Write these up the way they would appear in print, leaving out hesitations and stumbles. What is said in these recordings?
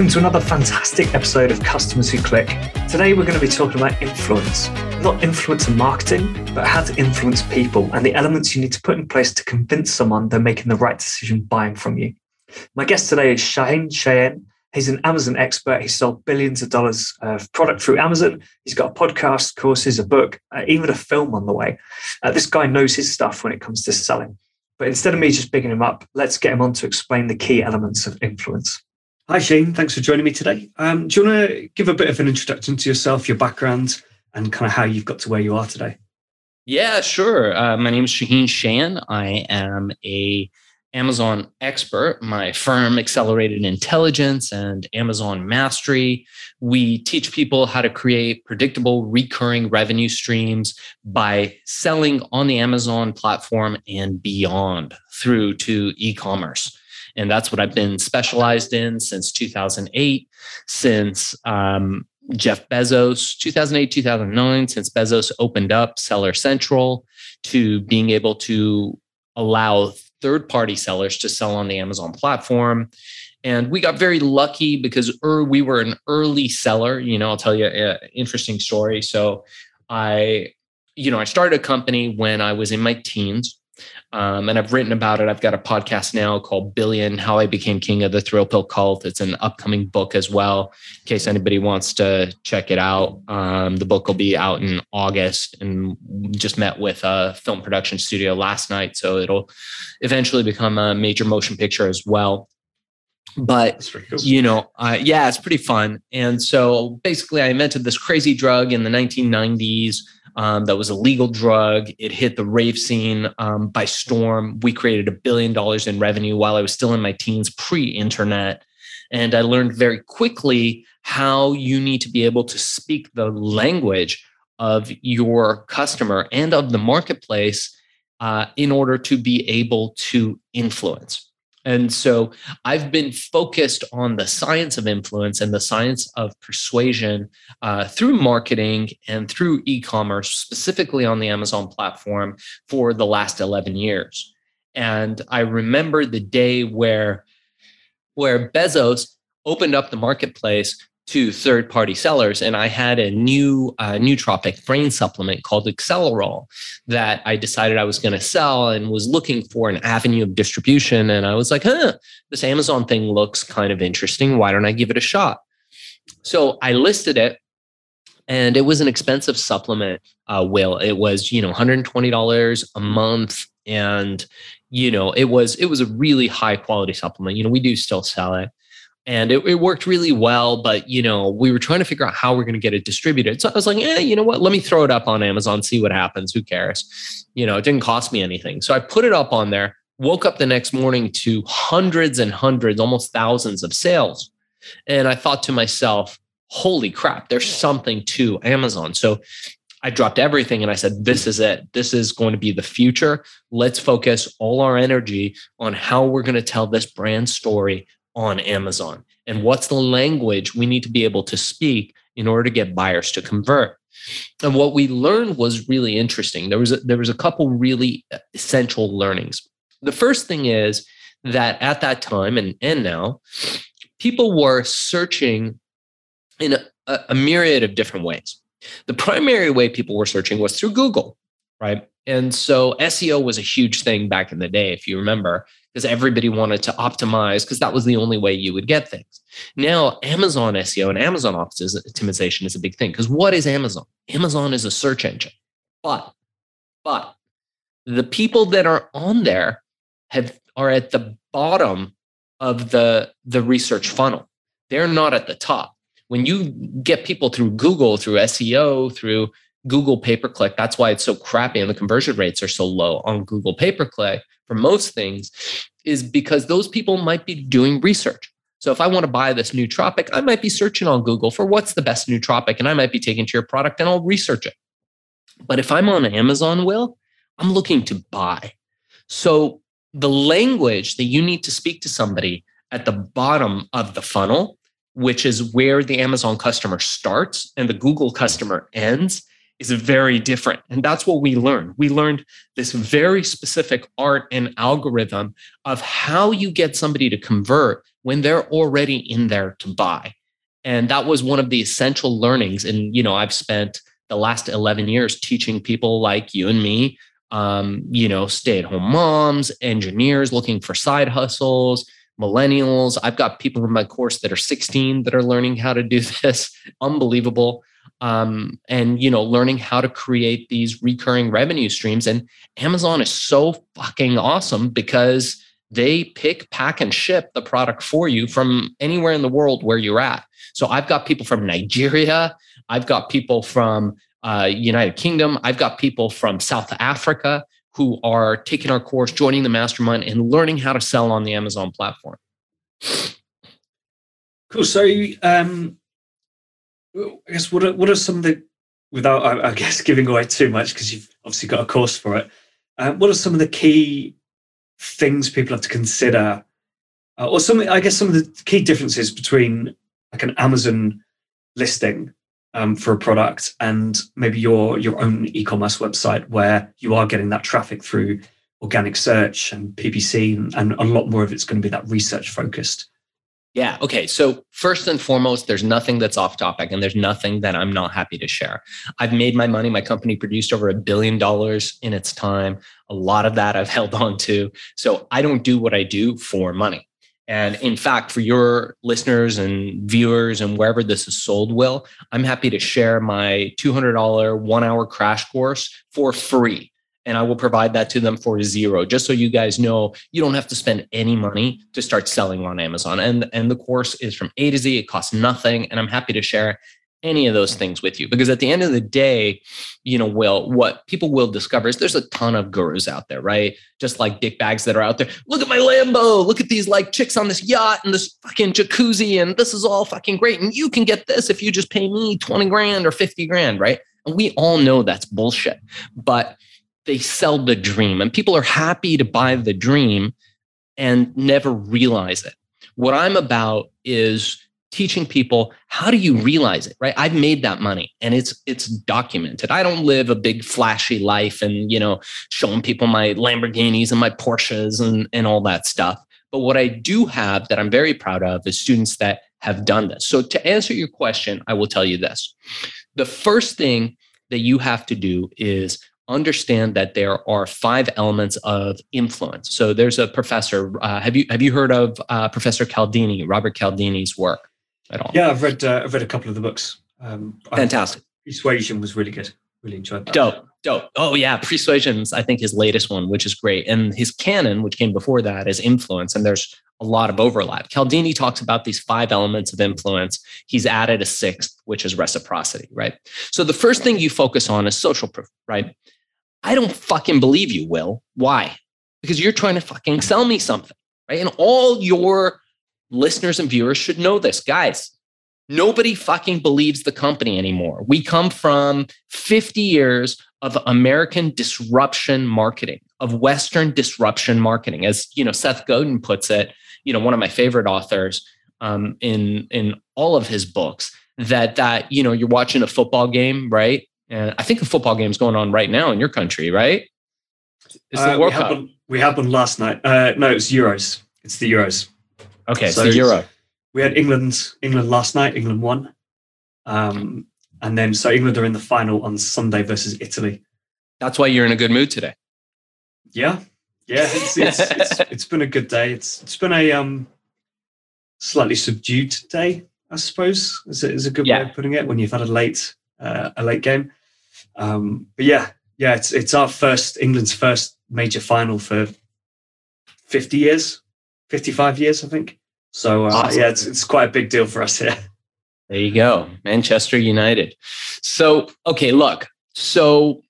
Welcome to another fantastic episode of Customers Who Click. Today we're going to be talking about influence. Not influencer marketing, but how to influence people and the elements you need to put in place to convince someone they're making the right decision buying from you. My guest today is Shahin Cheyenne. He's an Amazon expert. He's sold billions of dollars of product through Amazon. He's got a podcast, courses, a book, even a film on the way. This guy knows his stuff when it comes to selling. But instead of me just bigging him up, let's get him on to explain the key elements of influence. Hi, Shahin. Thanks for joining me today. Do you want to give a bit of an introduction to yourself, your background, and kind of how you've got to where you are today? Yeah, sure. My name is Shahin Shahan. I am a Amazon expert. My firm, Accelerated Intelligence and Amazon Mastery. We teach people how to create predictable recurring revenue streams by selling on the Amazon platform and beyond through to e-commerce. And that's what I've been specialized in since 2008, since Jeff Bezos, 2008, 2009, since Bezos opened up Seller Central to being able to allow third-party sellers to sell on the Amazon platform. And we got very lucky because we were an early seller. You know, I'll tell you an interesting story. So I started a company when I was in my teens. And I've written about it. I've got a podcast now called Billion, How I Became King of the Thrill Pill Cult. It's an upcoming book as well, in case anybody wants to check it out. The book will be out in August, and just met with a film production studio last night. So it'll eventually become a major motion picture as well. But, cool. Yeah, it's pretty fun. And so basically I invented this crazy drug in the 1990s. That was a legal drug. It hit the rave scene by storm. We created $1 billion in revenue while I was still in my teens, pre-internet. And I learned very quickly how you need to be able to speak the language of your customer and of the marketplace in order to be able to influence. And so I've been focused on the science of influence and the science of persuasion through marketing and through e-commerce, specifically on the Amazon platform, for the last 11 years. And I remember the day where Bezos opened up the marketplace to third-party sellers. And I had a new nootropic brain supplement called Accelerol that I decided I was going to sell and was looking for an avenue of distribution. And I was like, this Amazon thing looks kind of interesting. Why don't I give it a shot? So I listed it, and it was an expensive supplement, Will. It was, $120 a month. And, it was a really high-quality supplement. We do still sell it. And it worked really well, but, we were trying to figure out how we're going to get it distributed. So I was like, let me throw it up on Amazon, see what happens. Who cares? It didn't cost me anything. So I put it up on there, woke up the next morning to hundreds and hundreds, almost thousands of sales. And I thought to myself, holy crap, there's something to Amazon. So I dropped everything and I said, this is it. This is going to be the future. Let's focus all our energy on how we're going to tell this brand story on Amazon, and what's the language we need to be able to speak in order to get buyers to convert. And what we learned was really interesting. There was a couple really essential learnings. The first thing is that at that time and now, people were searching in a myriad of different ways. The primary way people were searching was through Google, right? And so SEO was a huge thing back in the day, if you remember, because everybody wanted to optimize because that was the only way you would get things. Now, Amazon SEO and Amazon optimization is a big thing because what is Amazon? Amazon is a search engine, but the people that are on there are at the bottom of the research funnel. They're not at the top. When you get people through Google, through SEO, through Google pay-per-click, that's why it's so crappy and the conversion rates are so low on Google pay-per-click for most things, is because those people might be doing research. So if I want to buy this nootropic, I might be searching on Google for what's the best nootropic, and I might be taken to your product and I'll research it. But if I'm on Amazon, Will, I'm looking to buy. So the language that you need to speak to somebody at the bottom of the funnel, which is where the Amazon customer starts and the Google customer ends, is very different. And that's what we learned. We learned this very specific art and algorithm of how you get somebody to convert when they're already in there to buy. And that was one of the essential learnings. And, you know, I've spent the last 11 years teaching people like you and me, you know, stay-at-home moms, engineers looking for side hustles, millennials. I've got people in my course that are 16 that are learning how to do this. Unbelievable. And, you know, learning how to create these recurring revenue streams. And Amazon is so fucking awesome because they pick, pack, and ship the product for you from anywhere in the world where you're at. So I've got people from Nigeria. I've got people from United Kingdom. I've got people from South Africa who are taking our course, joining the mastermind, and learning how to sell on the Amazon platform. Cool. So I guess what are some of the, without, I guess, giving away too much, because you've obviously got a course for it, what are some of the key things people have to consider, or something, I guess, some of the key differences between like an Amazon listing for a product and maybe your own e-commerce website where you are getting that traffic through organic search and PPC, and a lot more of it's going to be that research focused? Yeah. Okay. So first and foremost, there's nothing that's off topic and there's nothing that I'm not happy to share. I've made my money. My company produced over $1 billion in its time. A lot of that I've held on to. So I don't do what I do for money. And in fact, for your listeners and viewers and wherever this is sold, Will, I'm happy to share my $200 one-hour crash course for free. And I will provide that to them for $0, just so you guys know you don't have to spend any money to start selling on Amazon. And the course is from A to Z. It costs nothing. And I'm happy to share any of those things with you, because at the end of the day, you know, Will, what people will discover is there's a ton of gurus out there, right? Just like dick bags that are out there. Look at my Lambo. Look at these like chicks on this yacht and this fucking jacuzzi. And this is all fucking great. And you can get this if you just pay me 20 grand or 50 grand, right? And we all know that's bullshit. But they sell the dream, and people are happy to buy the dream and never realize it. What I'm about is teaching people, how do you realize it, right? I've made that money and it's documented. I don't live a big flashy life and, you know, showing people my Lamborghinis and my Porsches and all that stuff. But what I do have that I'm very proud of is students that have done this. So to answer your question, I will tell you this. The first thing that you have to do is understand that there are 5 elements of influence. So there's a professor. Have you heard of Professor Cialdini, Robert Cialdini's work at all? Yeah, I've read a couple of the books. Fantastic. Persuasion was really good. Really enjoyed that. Dope. Oh yeah, Persuasion's I think his latest one, which is great. And his canon, which came before that, is influence. And there's a lot of overlap. Cialdini talks about these 5 elements of influence. He's added a 6th, which is reciprocity. Right. So the first thing you focus on is social proof. Right. I don't fucking believe you, Will. Why? Because you're trying to fucking sell me something, right? And all your listeners and viewers should know this. Guys, nobody fucking believes the company anymore. We come from 50 years of American disruption marketing, of Western disruption marketing. As, you know, Seth Godin puts it, you know, one of my favorite authors in all of his books, that, you know, you're watching a football game, right? And I think a football game is going on right now in your country, right? It's the World Cup. We had one last night. No, it's Euros. It's the Euros. Okay, so the Euro. We had England last night. England won. And then, so England are in the final on Sunday versus Italy. That's why you're in a good mood today. Yeah. It's been a good day. It's been a slightly subdued day, I suppose, is a good way of putting it, when you've had a late game. But yeah, it's our England's first major final for 55 years, I think. So awesome. Yeah, it's quite a big deal for us here. There you go. Manchester United. So, okay, look, so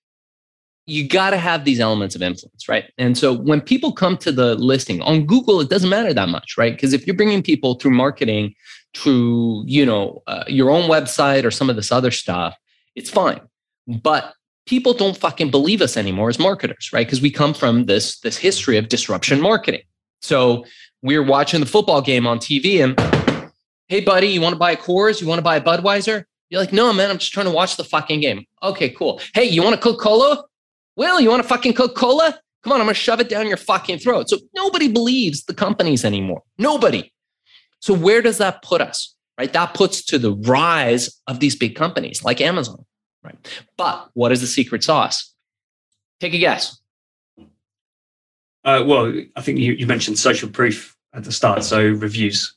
you got to have these elements of influence, right? And so when people come to the listing on Google, it doesn't matter that much, right? Because if you're bringing people through marketing, through, you know, your own website or some of this other stuff, it's fine. But people don't fucking believe us anymore as marketers, right? Because we come from this history of disruption marketing. So we're watching the football game on TV and, hey, buddy, you want to buy a Coors? You want to buy a Budweiser? You're like, no, man, I'm just trying to watch the fucking game. Okay, cool. Hey, you want a Coca-Cola? Will, you want a fucking Coca-Cola? Come on, I'm going to shove it down your fucking throat. So nobody believes the companies anymore. Nobody. So where does that put us, right? That puts to the rise of these big companies like Amazon, right? But what is the secret sauce? Take a guess. Well, I think you mentioned social proof at the start. So reviews.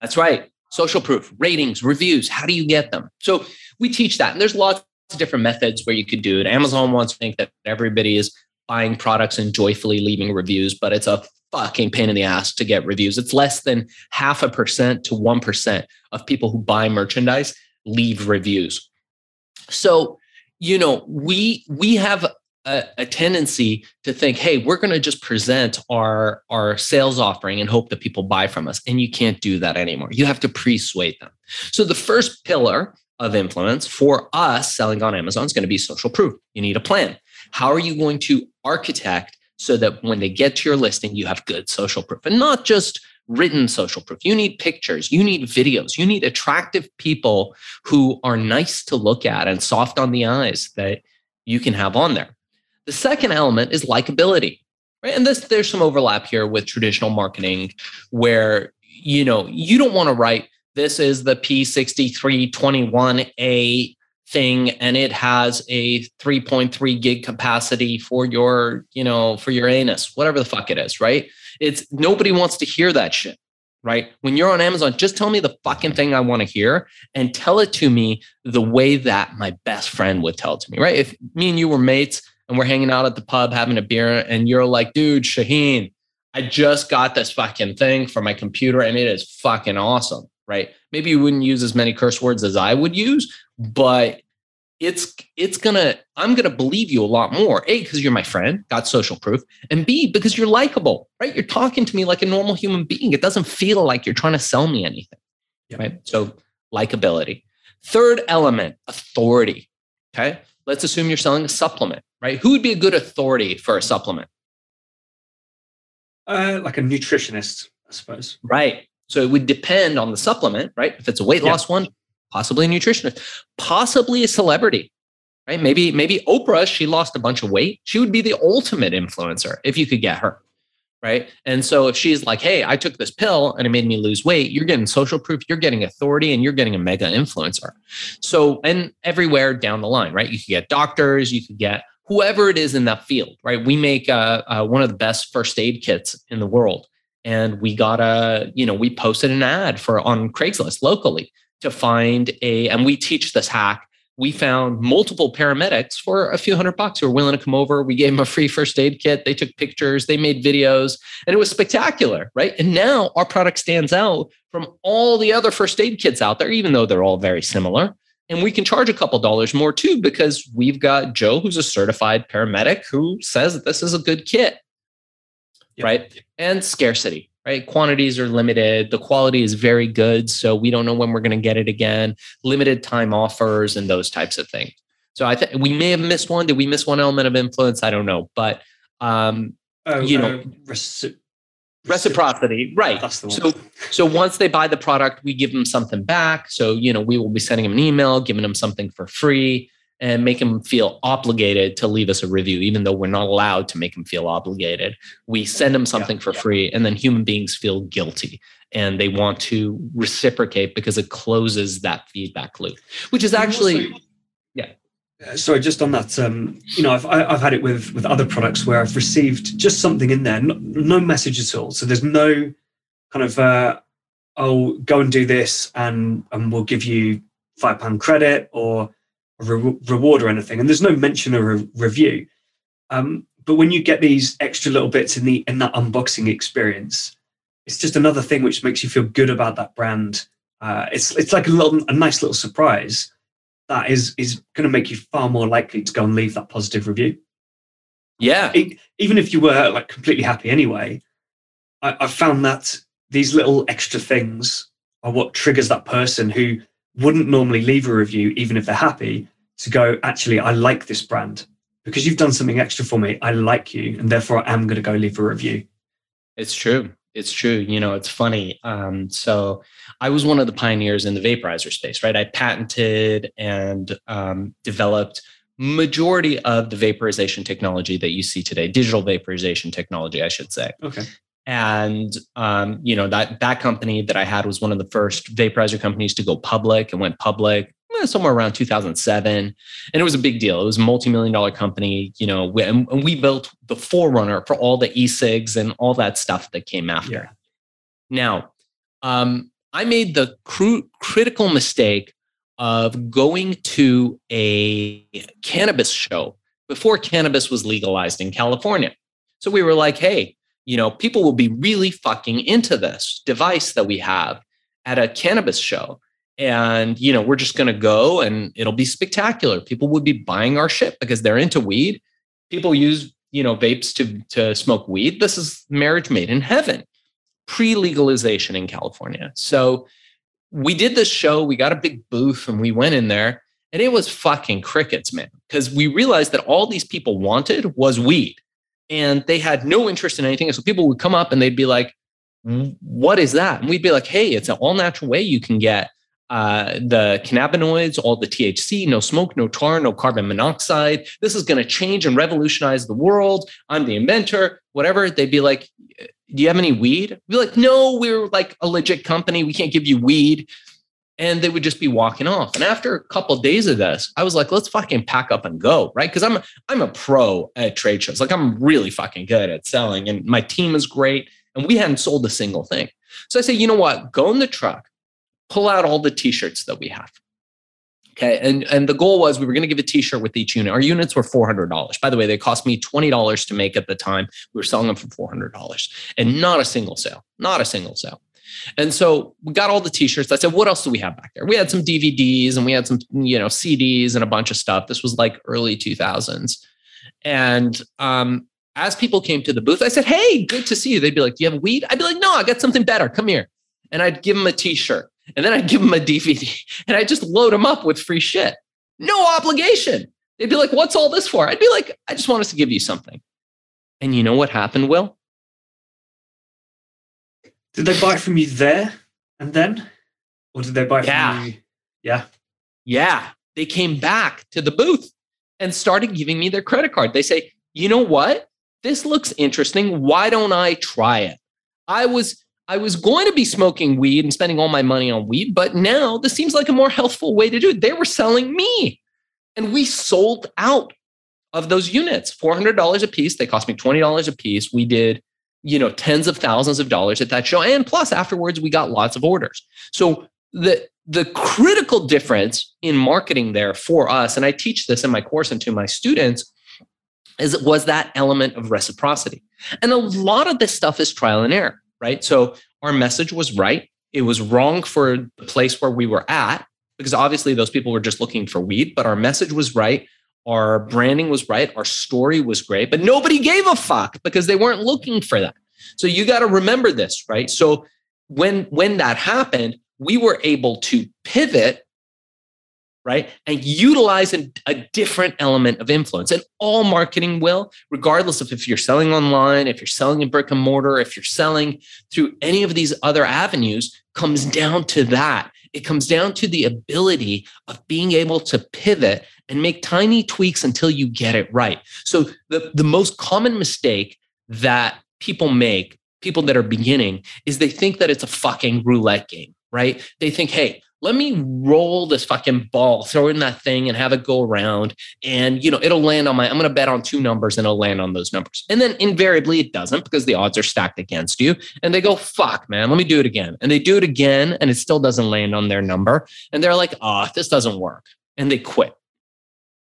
That's right. Social proof, ratings, reviews. How do you get them? So we teach that. And there's lots of different methods where you could do it. Amazon wants to think that everybody is buying products and joyfully leaving reviews, but it's a fucking pain in the ass to get reviews. It's less than 0.5% to 1% of people who buy merchandise leave reviews. So, you know, we have a tendency to think, hey, we're going to just present our sales offering and hope that people buy from us. And you can't do that anymore. You have to persuade them. So the first pillar of influence for us selling on Amazon is going to be social proof. You need a plan. How are you going to architect so that when they get to your listing, you have good social proof, and not just written social proof? You need pictures, you need videos, you need attractive people who are nice to look at and soft on the eyes that you can have on there. The second element is likability, right? And there's some overlap here with traditional marketing where, you know, you don't want to write, this is the P6321A thing, and it has a 3.3 gig capacity for your, you know, for your anus, whatever the fuck it is, right? It's nobody wants to hear that shit, right? When you're on Amazon, just tell me the fucking thing I want to hear and tell it to me the way that my best friend would tell it to me, right? If me and you were mates and we're hanging out at the pub having a beer and you're like, dude, Shahin, I just got this fucking thing for my computer and it is fucking awesome, right? Maybe you wouldn't use as many curse words as I would use, but I'm going to believe you a lot more. A, because you're my friend, got social proof. And B, because you're likable, right? You're talking to me like a normal human being. It doesn't feel like you're trying to sell me anything, right? So likability. Third element, authority, okay? Let's assume you're selling a supplement, right? Who would be a good authority for a supplement? Like a nutritionist, I suppose. Right. So it would depend on the supplement, right? If it's a weight loss one, possibly a nutritionist, possibly a celebrity, right? Maybe Oprah, she lost a bunch of weight. She would be the ultimate influencer if you could get her, right? And so if she's like, hey, I took this pill and it made me lose weight, you're getting social proof, you're getting authority, and you're getting a mega influencer. So, and everywhere down the line, right? You could get doctors, you could get whoever it is in that field, right? We make one of the best first aid kits in the world. And we got we posted an ad on Craigslist locally to find and we teach this hack. We found multiple paramedics for a few $100 who were willing to come over. We gave them a free first aid kit. They took pictures, they made videos, and it was spectacular, right? And now our product stands out from all the other first aid kits out there, even though they're all very similar. And we can charge a couple dollars more too, because we've got Joe, who's a certified paramedic, who says that this is a good kit. Yep. Right. And scarcity, right? Quantities are limited. The quality is very good. So we don't know when we're going to get it again. Limited time offers and those types of things. So I think we may have missed one. Did we miss one element of influence? I don't know. But, reciprocity. Right. That's the one. So once they buy the product, we give them something back. So, you know, we will be sending them an email, giving them something for free, and make them feel obligated to leave us a review, even though we're not allowed to make them feel obligated. We send them something for free, and then human beings feel guilty and they want to reciprocate because it closes that feedback loop, which is actually, Sorry, just on that, I've had it with other products where I've received just something in there, no message at all. So there's no kind of, go and do this and we'll give you £5 credit or a reward or anything, and there's no mention of a review. But when you get these extra little bits in that unboxing experience, it's just another thing which makes you feel good about that brand. It's like a nice little surprise that is going to make you far more likely to go and leave that positive review. Yeah, even if you were like completely happy anyway, I've found that these little extra things are what triggers that person who wouldn't normally leave a review, even if they're happy, to go, actually, I like this brand because you've done something extra for me. I like you, and therefore I am going to go leave a review. It's true. It's true. You know, it's funny. So I was one of the pioneers in the vaporizer space, right? I patented and developed majority of the vaporization technology that you see today, digital vaporization technology, I should say. Okay. And, you know, that company that I had was one of the first vaporizer companies to go public and went public somewhere around 2007. And it was a big deal. It was a multi-million-dollar company, you know, and we built the forerunner for all the e-cigs and all that stuff that came after. Yeah. Now, I made the critical mistake of going to a cannabis show before cannabis was legalized in California. So we were like, hey, you know, people will be really fucking into this device that we have at a cannabis show. And, you know, we're just going to go and it'll be spectacular. People would be buying our shit because they're into weed. People use, you know, vapes to smoke weed. This is marriage made in heaven, pre-legalization in California. So we did this show. We got a big booth and we went in there and it was fucking crickets, man. Because we realized that all these people wanted was weed. And they had no interest in anything. So people would come up and they'd be like, what is that? And we'd be like, hey, it's an all natural way you can get the cannabinoids, all the THC, no smoke, no tar, no carbon monoxide. This is going to change and revolutionize the world. I'm the inventor, whatever. They'd be like, do you have any weed? I'd be like, no, we're like a legit company. We can't give you weed. And they would just be walking off. And after a couple of days of this, I was like, let's fucking pack up and go, right? Because I'm a pro at trade shows. Like I'm really fucking good at selling and my team is great. And we hadn't sold a single thing. So I say, you know what? Go in the truck, pull out all the t-shirts that we have. Okay. And the goal was we were going to give a t-shirt with each unit. Our units were $400. By the way, they cost me $20 to make at the time. We were selling them for $400 and not a single sale, not a single sale. And so we got all the t-shirts. I said, what else do we have back there? We had some DVDs and we had some, you know, CDs and a bunch of stuff. This was like early 2000s. And as people came to the booth, I said, hey, good to see you. They'd be like, do you have weed? I'd be like, no, I got something better. Come here. And I'd give them a t-shirt and then I'd give them a DVD and I just load them up with free shit. No obligation. They'd be like, what's all this for? I'd be like, I just want us to give you something. And you know what happened, Will? Did they buy it from you there and then? Or did they buy it from you? Yeah. Yeah. They came back to the booth and started giving me their credit card. They say, you know what? This looks interesting. Why don't I try it? I was going to be smoking weed and spending all my money on weed, but now this seems like a more healthful way to do it. They were selling me. And we sold out of those units, $400 a piece. They cost me $20 a piece. We did, you know, tens of thousands of dollars at that show. And plus afterwards, we got lots of orders. So the critical difference in marketing there for us, and I teach this in my course and to my students, is it was that element of reciprocity. And a lot of this stuff is trial and error, right? So our message was right. It was wrong for the place where we were at, because obviously those people were just looking for weed, but our message was right. Our branding was right. Our story was great, but nobody gave a fuck because they weren't looking for that. So you got to remember this, right? So when that happened, we were able to pivot, right? And utilize a different element of influence. And all marketing will, regardless of if you're selling online, if you're selling in brick and mortar, if you're selling through any of these other avenues, comes down to that. It comes down to the ability of being able to pivot and make tiny tweaks until you get it right. So the most common mistake that people make, people that are beginning, is they think that it's a fucking roulette game, right? They think, hey, let me roll this fucking ball, throw in that thing and have it go around. And, you know, it'll land on I'm going to bet on two numbers and it'll land on those numbers. And then invariably it doesn't because the odds are stacked against you. And they go, fuck, man, let me do it again. And they do it again and it still doesn't land on their number. And they're like, oh, this doesn't work. And they quit.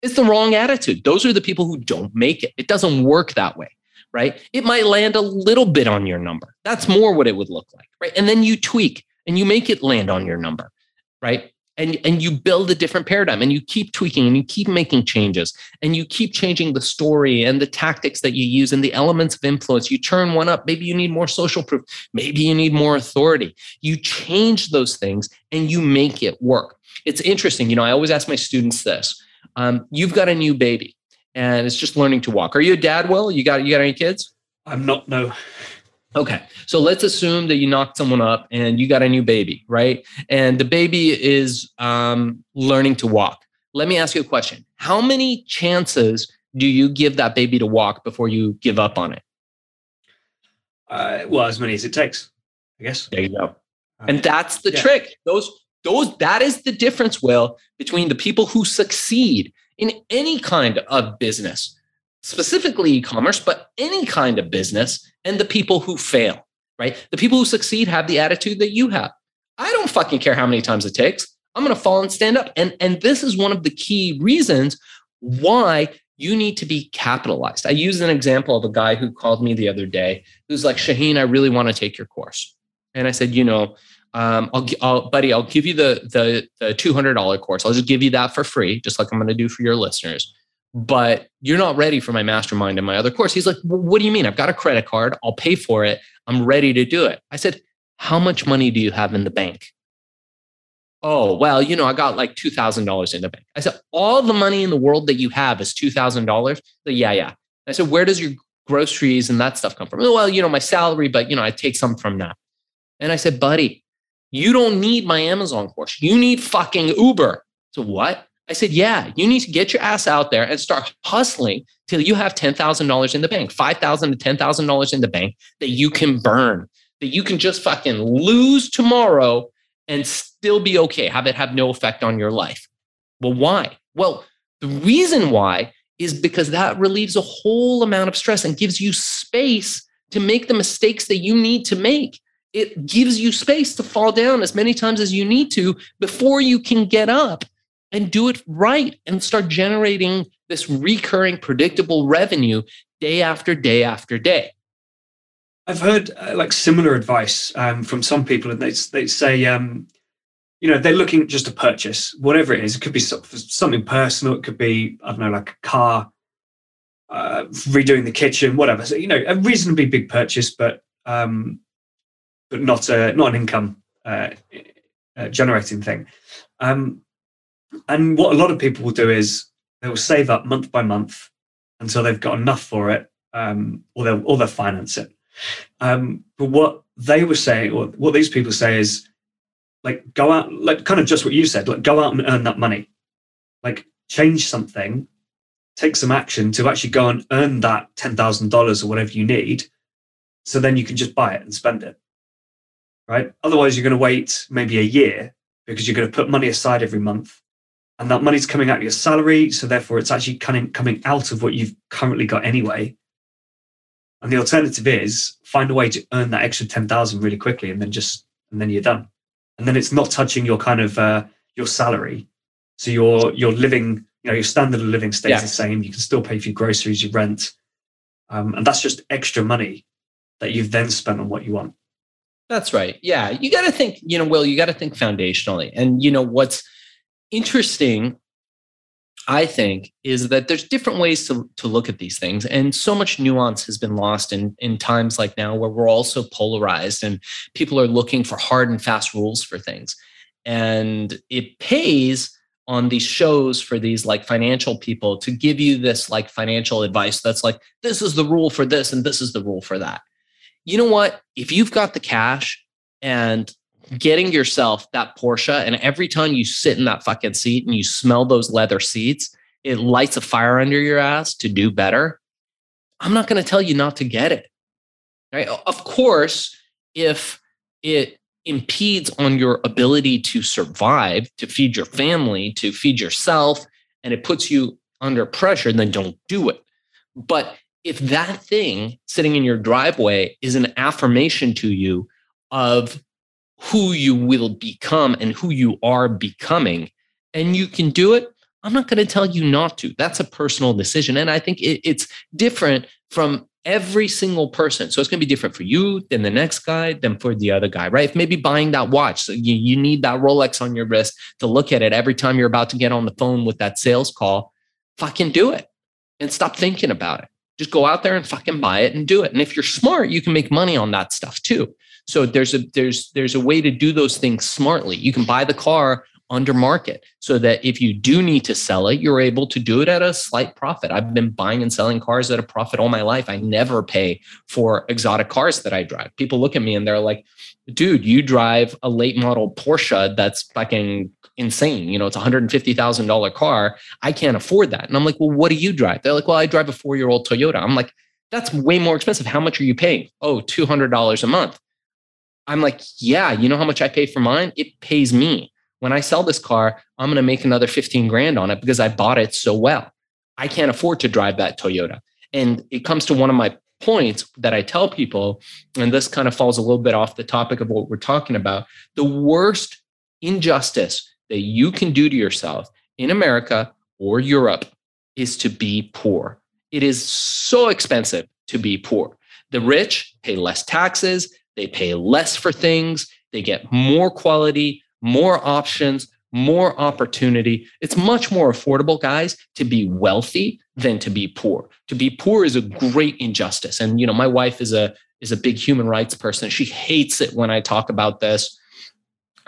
It's the wrong attitude. Those are the people who don't make it. It doesn't work that way, right? It might land a little bit on your number. That's more what it would look like, right? And then you tweak and you make it land on your number, right? And you build a different paradigm and you keep tweaking and you keep making changes and you keep changing the story and the tactics that you use and the elements of influence. You turn one up. Maybe you need more social proof. Maybe you need more authority. You change those things and you make it work. It's interesting. You know, I always ask my students this. You've got a new baby and it's just learning to walk. Are you a dad, Will? You got any kids? I'm not, no. Okay, so let's assume that you knocked someone up and you got a new baby, right? And the baby is learning to walk. Let me ask you a question. How many chances do you give that baby to walk before you give up on it? Well, as many as it takes, I guess. There you go. And that's the trick. That is the difference, Will, between the people who succeed in any kind of business, specifically e-commerce, but any kind of business, and the people who fail, right? The people who succeed have the attitude that you have. I don't fucking care how many times it takes. I'm going to fall and stand up. And this is one of the key reasons why you need to be capitalized. I used an example of a guy who called me the other day who's like, Shahin, I really want to take your course. And I said, buddy, I'll give you the $200 course. I'll just give you that for free, just like I'm going to do for your listeners. But you're not ready for my mastermind and my other course. He's like, well, what do you mean? I've got a credit card. I'll pay for it. I'm ready to do it. I said, how much money do you have in the bank? Oh, well, I got like $2,000 in the bank. I said, all the money in the world that you have is $2,000? Yeah. I said, where does your groceries and that stuff come from? Well, my salary, but I take some from that. And I said, buddy, you don't need my Amazon course. You need fucking Uber. So what? I said, yeah, you need to get your ass out there and start hustling till you have $10,000 in the bank, $5,000 to $10,000 in the bank that you can burn, that you can just fucking lose tomorrow and still be okay. Have it have no effect on your life. Well, why? Well, the reason why is because that relieves a whole amount of stress and gives you space to make the mistakes that you need to make. It gives you space to fall down as many times as you need to before you can get up and do it right and start generating this recurring, predictable revenue day after day after day. I've heard similar advice from some people, and they say, they're looking just to purchase whatever it is. It could be something personal. It could be, like a car, redoing the kitchen, whatever. So, a reasonably big purchase, but not an income generating thing. And what a lot of people will do is they will save up month by month until they've got enough for it, or they'll finance it. But what they were saying, or what these people say, is go out, kind of just what you said, go out and earn that money, change something, take some action to actually go and earn that $10,000 or whatever you need. So then you can just buy it and spend it, right? Otherwise, you're going to wait maybe a year because you're going to put money aside every month. And that money's coming out of your salary, so therefore it's actually coming out of what you've currently got anyway. And the alternative is find a way to earn that extra 10,000 really quickly, and then you're done. And then it's not touching your your salary, so your living, your standard of living stays the same. You can still pay for your groceries, your rent, and that's just extra money that you've then spent on what you want. That's right. Yeah, you got to think. Will, you got to think foundationally, and what's interesting, I think, is that there's different ways to look at these things. And so much nuance has been lost in times like now where we're all so polarized and people are looking for hard and fast rules for things. And it pays on these shows for these financial people to give you this financial advice that's this is the rule for this and this is the rule for that. You know what? If you've got the cash and getting yourself that Porsche, and every time you sit in that fucking seat and you smell those leather seats, it lights a fire under your ass to do better. I'm not going to tell you not to get it. Right? Of course, if it impedes on your ability to survive, to feed your family, to feed yourself, and it puts you under pressure, then don't do it. But if that thing sitting in your driveway is an affirmation to you of who you will become and who you are becoming, and you can do it, I'm not going to tell you not to. That's a personal decision. And I think it's different from every single person. So it's going to be different for you, then the next guy, then for the other guy, right? If maybe buying that watch, so you need that Rolex on your wrist to look at it every time you're about to get on the phone with that sales call, fucking do it and stop thinking about it. Just go out there and fucking buy it and do it. And if you're smart, you can make money on that stuff too. So there's a way to do those things smartly. You can buy the car under market so that if you do need to sell it, you're able to do it at a slight profit. I've been buying and selling cars at a profit all my life. I never pay for exotic cars that I drive. People look at me and they're like, dude, you drive a late model Porsche that's fucking insane. You know, it's a $150,000 car. I can't afford that. And I'm like, well, what do you drive? They're like, well, I drive a 4-year-old Toyota. I'm like, that's way more expensive. How much are you paying? Oh, $200 a month. I'm like, yeah, you know how much I pay for mine? It pays me. When I sell this car, I'm going to make another 15 grand on it because I bought it so well. I can't afford to drive that Toyota. And it comes to one of my points that I tell people, and this kind of falls a little bit off the topic of what we're talking about. The worst injustice that you can do to yourself in America or Europe is to be poor. It is so expensive to be poor. The rich pay less taxes. They pay less for things. They get more quality, more options, more opportunity. It's much more affordable, guys, to be wealthy than to be poor. To be poor is a great injustice. And, you know, my wife is a big human rights person. She hates it when I talk about this.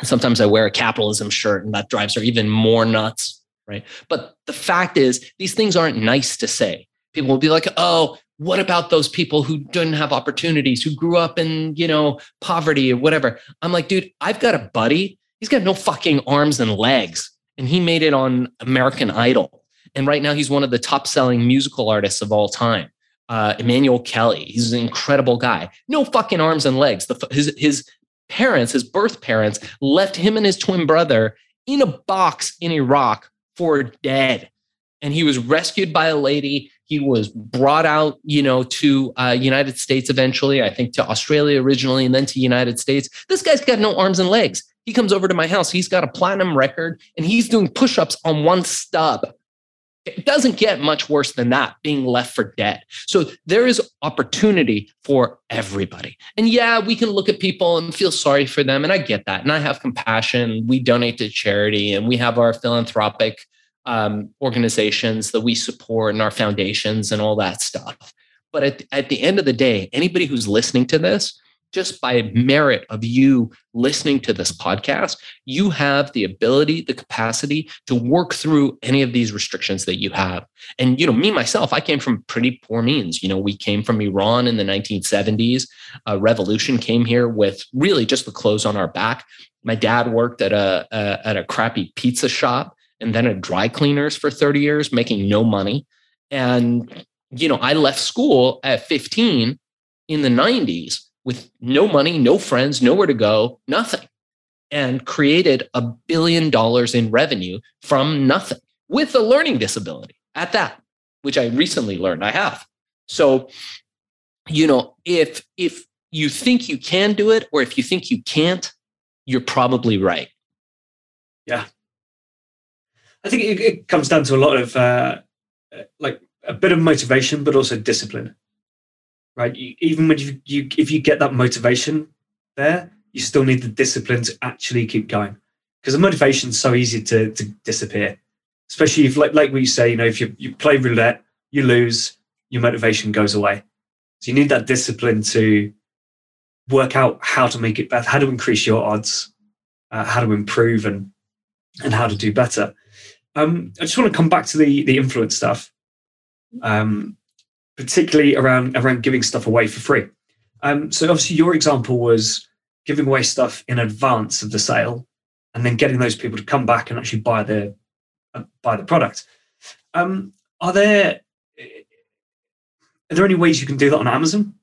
Sometimes I wear a capitalism shirt and that drives her even more nuts, right? But the fact is, these things aren't nice to say. People will be like, oh, what about those people who didn't have opportunities, who grew up in, you know, poverty or whatever? I'm like, dude, I've got a buddy. He's got no fucking arms and legs. And he made it on American Idol. And right now he's one of the top selling musical artists of all time. Emmanuel Kelly. He's an incredible guy. No fucking arms and legs. His parents, his birth parents, left him and his twin brother in a box in Iraq for dead. And he was rescued by a lady. He was brought out, you know, to United States eventually, I think to Australia originally, and then to United States. This guy's got no arms and legs. He comes over to my house. He's got a platinum record and he's doing push-ups on one stub. It doesn't get much worse than that, being left for dead. So there is opportunity for everybody. And yeah, we can look at people and feel sorry for them. And I get that. And I have compassion. We donate to charity and we have our philanthropic organizations that we support and our foundations and all that stuff. But at the end of the day, anybody who's listening to this, just by merit of you listening to this podcast, you have the ability, the capacity to work through any of these restrictions that you have. And, you know, me, myself, I came from pretty poor means. You know, we came from Iran in the 1970s. A revolution came here with really just the clothes on our back. My dad worked at a crappy pizza shop and then at dry cleaners for 30 years, making no money. And, you know, I left school at 15 in the 90s with no money, no friends, nowhere to go, nothing, and created $1 billion in revenue from nothing with a learning disability at that, which I recently learned I have. So, you know, if you think you can do it or if you think you can't, you're probably right. Yeah. I think it comes down to a lot of like a bit of motivation, but also discipline, right? Even when if you get that motivation there, you still need the discipline to actually keep going, because the motivation is so easy to disappear, especially if like we say, you know, if you play roulette, you lose, your motivation goes away. So you need that discipline to work out how to make it better, how to increase your odds, how to improve and how to do better. I just want to come back to the influence stuff, particularly around giving stuff away for free. So obviously your example was giving away stuff in advance of the sale and then getting those people to come back and actually buy the product. Are there any ways you can do that on Amazon?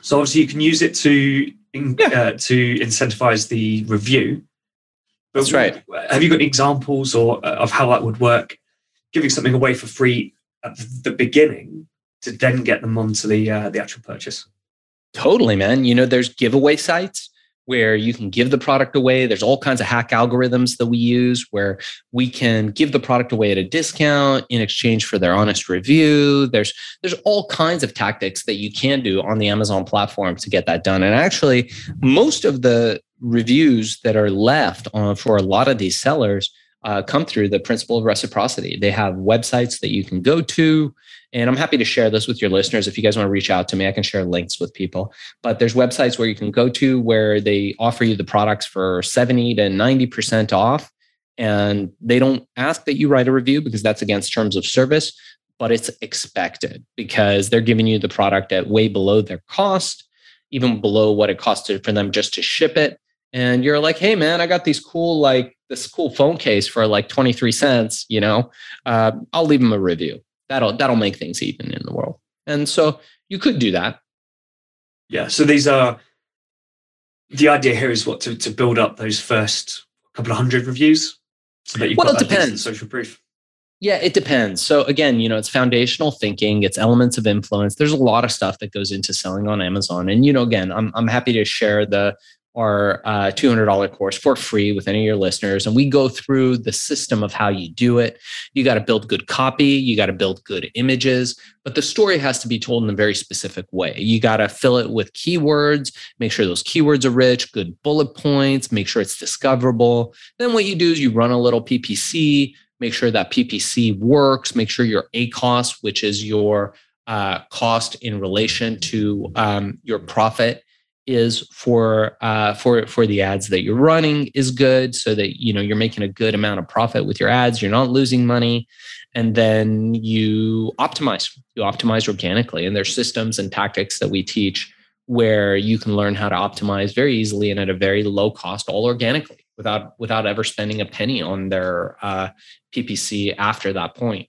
So obviously you can use it to incentivize the review. But that's right. Have you got examples of how that would work? Giving something away for free at the beginning to then get them onto the actual purchase. Totally, man. You know, there's giveaway sites where you can give the product away. There's all kinds of hack algorithms that we use where we can give the product away at a discount in exchange for their honest review. There's all kinds of tactics that you can do on the Amazon platform to get that done. And actually, most of the reviews that are left on for a lot of these sellers come through the principle of reciprocity. They have websites that you can go to, and I'm happy to share this with your listeners. If you guys want to reach out to me, I can share links with people, but there's websites where you can go to where they offer you the products for 70 to 90% off. And they don't ask that you write a review because that's against terms of service, but it's expected because they're giving you the product at way below their cost, even below what it costed for them just to ship it. And you're like, hey man, I got these cool, like this cool phone case for like 23 cents, you know, I'll leave them a review. That'll make things even in the world. And so you could do that. Yeah. So these are, the idea here is what, to build up those first couple of hundred reviews so that you've got that piece of social proof. Yeah, it depends. So again, you know, it's foundational thinking, it's elements of influence. There's a lot of stuff that goes into selling on Amazon. And, you know, again, I'm happy to share our $200 course for free with any of your listeners. And we go through the system of how you do it. You got to build good copy. You got to build good images, but the story has to be told in a very specific way. You got to fill it with keywords, make sure those keywords are rich, good bullet points, make sure it's discoverable. Then what you do is you run a little PPC, make sure that PPC works, make sure your ACoS, which is your cost in relation to your profit, is for the ads that you're running is good, so that you know you're making a good amount of profit with your ads, you're not losing money. And then you optimize organically, and there's systems and tactics that we teach where you can learn how to optimize very easily and at a very low cost, all organically, without ever spending a penny on their PPC after that point.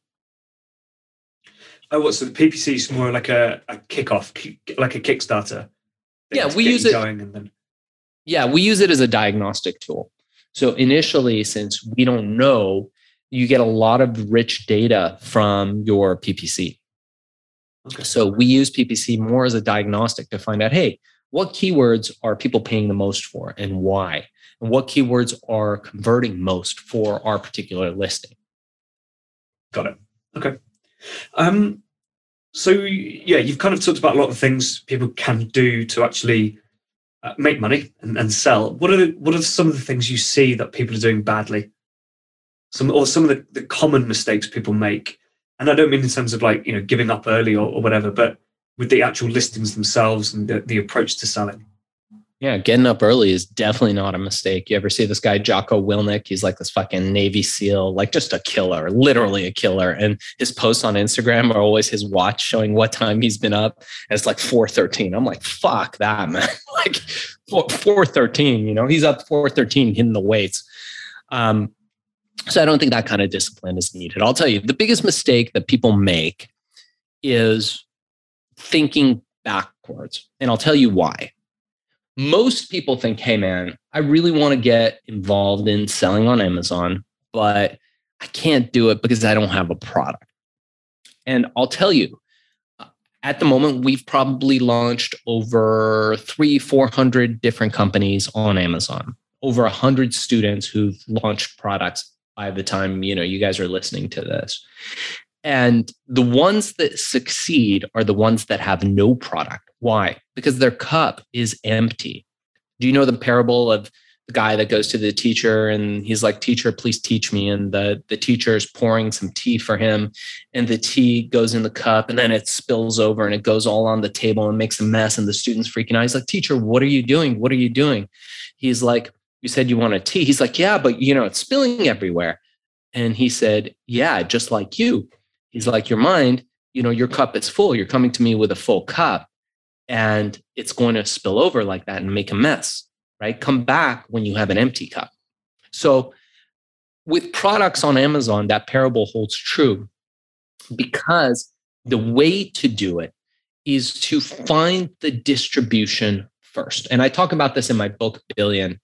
So the PPC is more like a kickoff, like a Kickstarter. Yeah, we use it. Yeah, we use it as a diagnostic tool. So initially, since we don't know, you get a lot of rich data from your PPC. Okay. So we use PPC more as a diagnostic to find out, hey, what keywords are people paying the most for and why? And what keywords are converting most for our particular listing? Got it. Okay. So, yeah, you've kind of talked about a lot of things people can do to actually make money and sell. What are some of the things you see that people are doing badly? Some of the common mistakes people make. And I don't mean in terms of like, you know, giving up early or whatever, but with the actual listings themselves and the approach to selling. Yeah, getting up early is definitely not a mistake. You ever see this guy, Jocko Willink? He's like this fucking Navy SEAL, like just a killer, literally a killer. And his posts on Instagram are always his watch showing what time he's been up. And it's like 4:13. I'm like, fuck that, man. Like 4:13, you know, he's up 4:13 hitting the weights. So I don't think that kind of discipline is needed. I'll tell you, the biggest mistake that people make is thinking backwards. And I'll tell you why. Most people think, hey, man, I really want to get involved in selling on Amazon, but I can't do it because I don't have a product. And I'll tell you, at the moment, we've probably launched over 400 different companies on Amazon, over 100 students who've launched products by the time, you know, you guys are listening to this. And the ones that succeed are the ones that have no product. Why? Because their cup is empty. Do you know the parable of the guy that goes to the teacher and he's like, teacher, please teach me. And the teacher's pouring some tea for him and the tea goes in the cup and then it spills over and it goes all on the table and makes a mess. And the student's freaking out. He's like, teacher, what are you doing? What are you doing? He's like, you said you want a tea. He's like, yeah, but you know, it's spilling everywhere. And he said, yeah, just like you. He's like, your mind, you know, your cup is full. You're coming to me with a full cup and it's going to spill over like that and make a mess, right? Come back when you have an empty cup. So with products on Amazon, that parable holds true because the way to do it is to find the distribution first. And I talk about this in my book, Billion,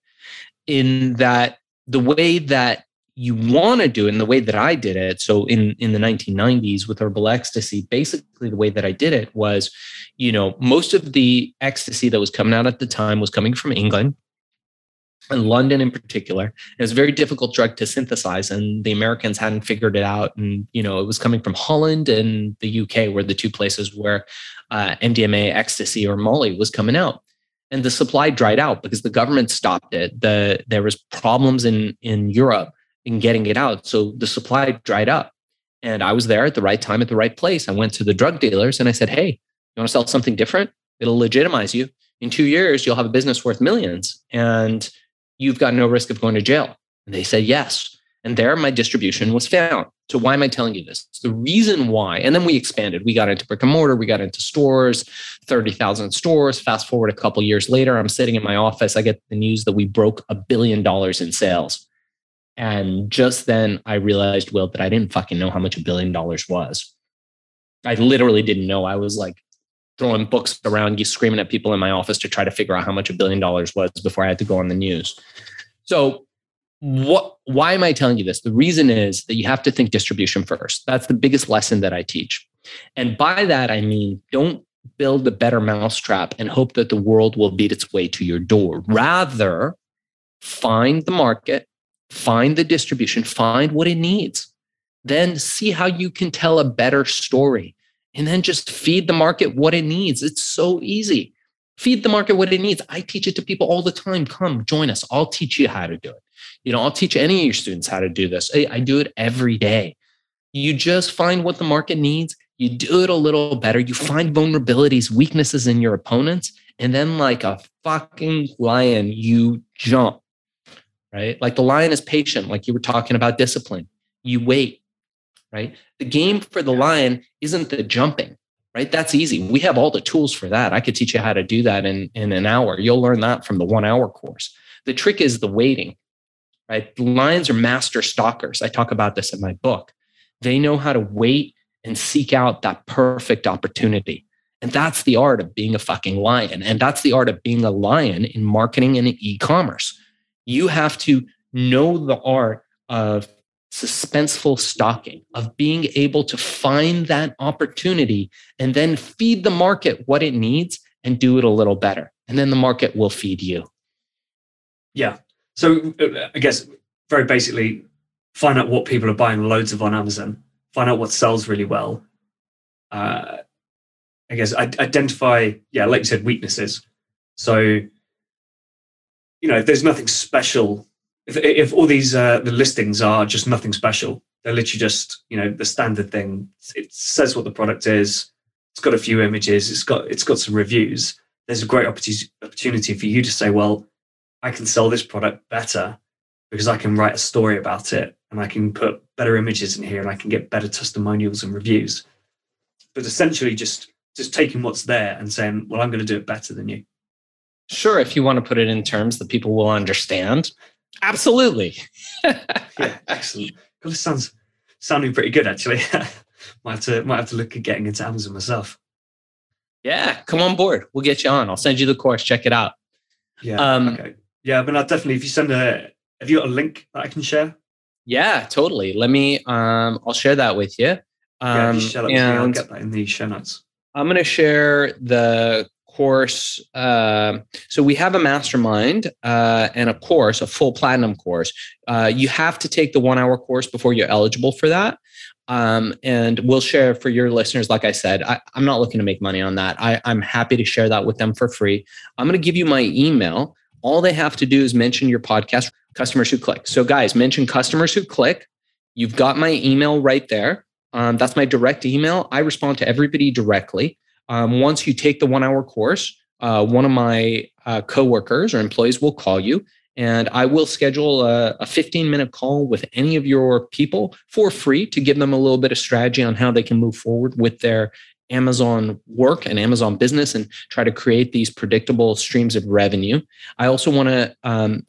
in that the way that you want to do it, in the way that I did it. So in the 1990s with herbal ecstasy, basically the way that I did it was, you know, most of the ecstasy that was coming out at the time was coming from England and London in particular. It was a very difficult drug to synthesize and the Americans hadn't figured it out. And, you know, it was coming from Holland and the UK were the two places where MDMA, ecstasy or Molly was coming out. And the supply dried out because the government stopped it. There was problems in Europe in getting it out. So the supply dried up and I was there at the right time at the right place. I went to the drug dealers and I said, hey, you want to sell something different? It'll legitimize you. In 2 years, you'll have a business worth millions and you've got no risk of going to jail. And they said, yes. And there my distribution was found. So why am I telling you this? The reason why, and then we expanded. We got into brick and mortar. We got into stores, 30,000 stores. Fast forward a couple years later, I'm sitting in my office. I get the news that we broke $1 billion in sales. And just then I realized, Will, that I didn't fucking know how much $1 billion was. I literally didn't know. I was like throwing books around, screaming at people in my office to try to figure out how much $1 billion was before I had to go on the news. So why am I telling you this? The reason is that you have to think distribution first. That's the biggest lesson that I teach. And by that, I mean, don't build a better mousetrap and hope that the world will beat its way to your door. Rather, find the market, find the distribution, find what it needs. Then see how you can tell a better story and then just feed the market what it needs. It's so easy. Feed the market what it needs. I teach it to people all the time. Come join us. I'll teach you how to do it. You know, I'll teach any of your students how to do this. I do it every day. You just find what the market needs. You do it a little better. You find vulnerabilities, weaknesses in your opponents. And then like a fucking lion, you jump, right? Like the lion is patient. Like you were talking about discipline. You wait, right? The game for the lion isn't the jumping, right? That's easy. We have all the tools for that. I could teach you how to do that in an hour. You'll learn that from the 1 hour course. The trick is the waiting, right? The lions are master stalkers. I talk about this in my book. They know how to wait and seek out that perfect opportunity. And that's the art of being a fucking lion. And that's the art of being a lion in marketing and in e-commerce. You have to know the art of suspenseful stalking, of being able to find that opportunity and then feed the market what it needs and do it a little better. And then the market will feed you. Yeah. So I guess very basically, find out what people are buying loads of on Amazon, find out what sells really well. I guess identify, yeah, like you said, weaknesses. So, you know, if there's nothing special, if all these the listings are just nothing special, they're literally just, you know, the standard thing. It says what the product is. It's got a few images. It's got some reviews. There's a great opportunity for you to say, well, I can sell this product better because I can write a story about it and I can put better images in here and I can get better testimonials and reviews. But essentially just taking what's there and saying, well, I'm going to do it better than you. Sure. If you want to put it in terms that people will understand. Absolutely. Yeah, excellent. God, this sounding pretty good, actually. might have to look at getting into Amazon myself. Yeah. Come on board. We'll get you on. I'll send you the course. Check it out. Yeah. Okay. Yeah, but I'll definitely, if you send have you got a link that I can share? Yeah, totally. Let me, I'll share that with you. Yeah, if you share that with me, I'll get that in the show notes. I'm going to share the course. So we have a mastermind and a course, a full platinum course. You have to take the 1 hour course before you're eligible for that. And we'll share for your listeners. Like I said, I'm not looking to make money on that. I'm happy to share that with them for free. I'm going to give you my email. All they have to do is mention your podcast, Customers Who Click. So guys, mention Customers Who Click. You've got my email right there. That's my direct email. I respond to everybody directly. Once you take the 1 hour course, one of my coworkers or employees will call you. And I will schedule a 15-minute call with any of your people for free to give them a little bit of strategy on how they can move forward with their Amazon work and Amazon business and try to create these predictable streams of revenue. I also want to,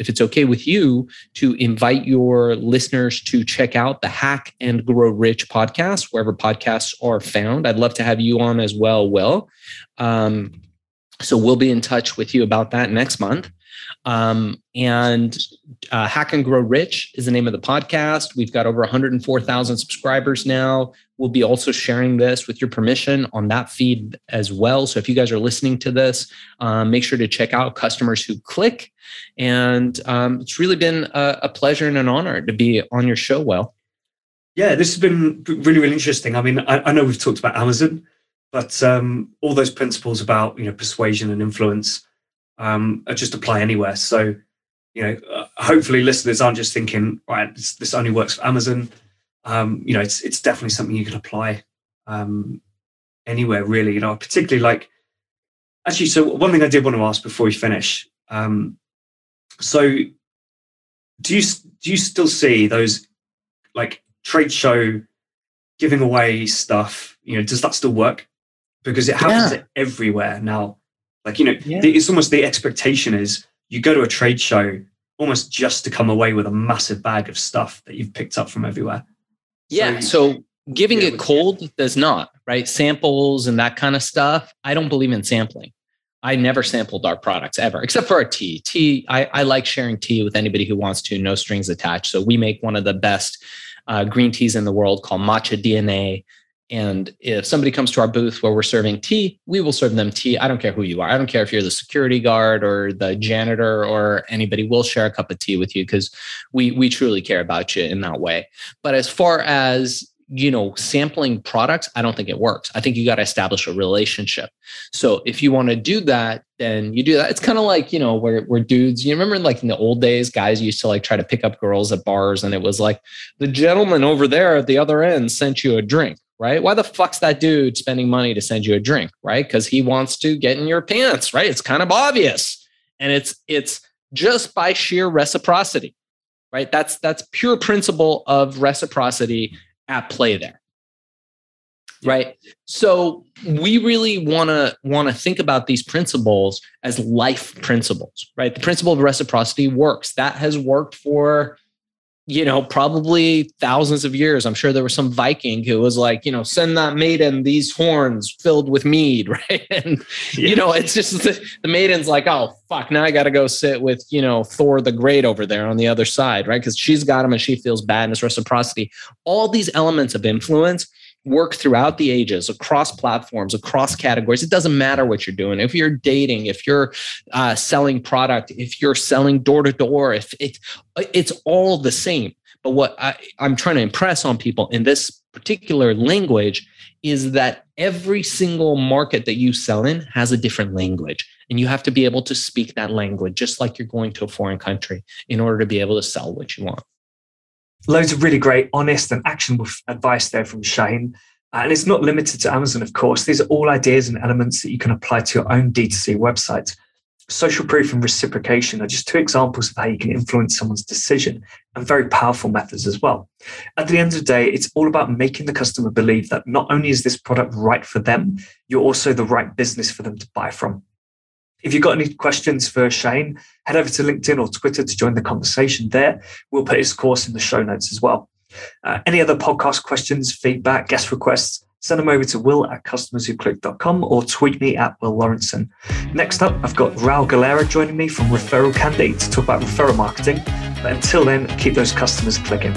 if it's okay with you, to invite your listeners to check out the Hack and Grow Rich podcast, wherever podcasts are found. I'd love to have you on as well, Will. So we'll be in touch with you about that next month. Hack and Grow Rich is the name of the podcast. We've got over 104,000 subscribers now. We'll be also sharing this with your permission on that feed as well. So if you guys are listening to this, make sure to check out Customers Who Click. And it's really been a pleasure and an honor to be on your show, Will. Yeah, this has been really, really interesting. I mean, I know we've talked about Amazon, but all those principles about, you know, persuasion and influence just apply anywhere. So, you know, hopefully listeners aren't just thinking, right, this only works for Amazon. You know, it's definitely something you can apply anywhere, really. You know, particularly like, actually, so one thing I did want to ask before we finish. So do you still see those like trade show, giving away stuff, you know, does that still work? Because it happens everywhere now. Like, you know, it's almost the expectation is you go to a trade show almost just to come away with a massive bag of stuff that you've picked up from everywhere. Yeah. So giving it cold does not, right? Samples and that kind of stuff. I don't believe in sampling. I never sampled our products ever, except for our tea. I like sharing tea with anybody who wants to, no strings attached. So we make one of the best green teas in the world called Matcha DNA. And if somebody comes to our booth where we're serving tea, we will serve them tea. I don't care who you are. I don't care if you're the security guard or the janitor or anybody. We'll share a cup of tea with you because we truly care about you in that way. But as far as, you know, sampling products, I don't think it works. I think you got to establish a relationship. So if you want to do that, then you do that. It's kind of like, you know, where dudes, you remember like in the old days, guys used to like try to pick up girls at bars and it was like the gentleman over there at the other end sent you a drink, right? Why the fuck's that dude spending money to send you a drink, right? Because he wants to get in your pants, right? It's kind of obvious. And it's just by sheer reciprocity, right? That's pure principle of reciprocity at play there, right? So we really want to think about these principles as life principles, right? The principle of reciprocity works. That has worked for, you know, probably thousands of years. I'm sure there was some Viking who was like, you know, send that maiden these horns filled with mead, right? And, you know, it's just the maiden's like, oh, fuck, now I got to go sit with, you know, Thor the Great over there on the other side, right? Because she's got him and she feels bad, and it's reciprocity. All these elements of influence work throughout the ages, across platforms, across categories. It doesn't matter what you're doing. If you're dating, if you're selling product, if you're selling door to door, if it's all the same. But what I'm trying to impress on people in this particular language is that every single market that you sell in has a different language. And you have to be able to speak that language, just like you're going to a foreign country, in order to be able to sell what you want. Loads of really great, honest and actionable advice there from Shahin. And it's not limited to Amazon, of course. These are all ideas and elements that you can apply to your own D2C website. Social proof and reciprocation are just two examples of how you can influence someone's decision, and very powerful methods as well. At the end of the day, it's all about making the customer believe that not only is this product right for them, you're also the right business for them to buy from. If you've got any questions for Shahin, head over to LinkedIn or Twitter to join the conversation there. We'll put his course in the show notes as well. Any other podcast questions, feedback, guest requests, send them over to will@customerswhoclick.com or tweet me at Will Lawrenson. Next up, I've got Raul Galera joining me from Referral Candy to talk about referral marketing. But until then, keep those customers clicking.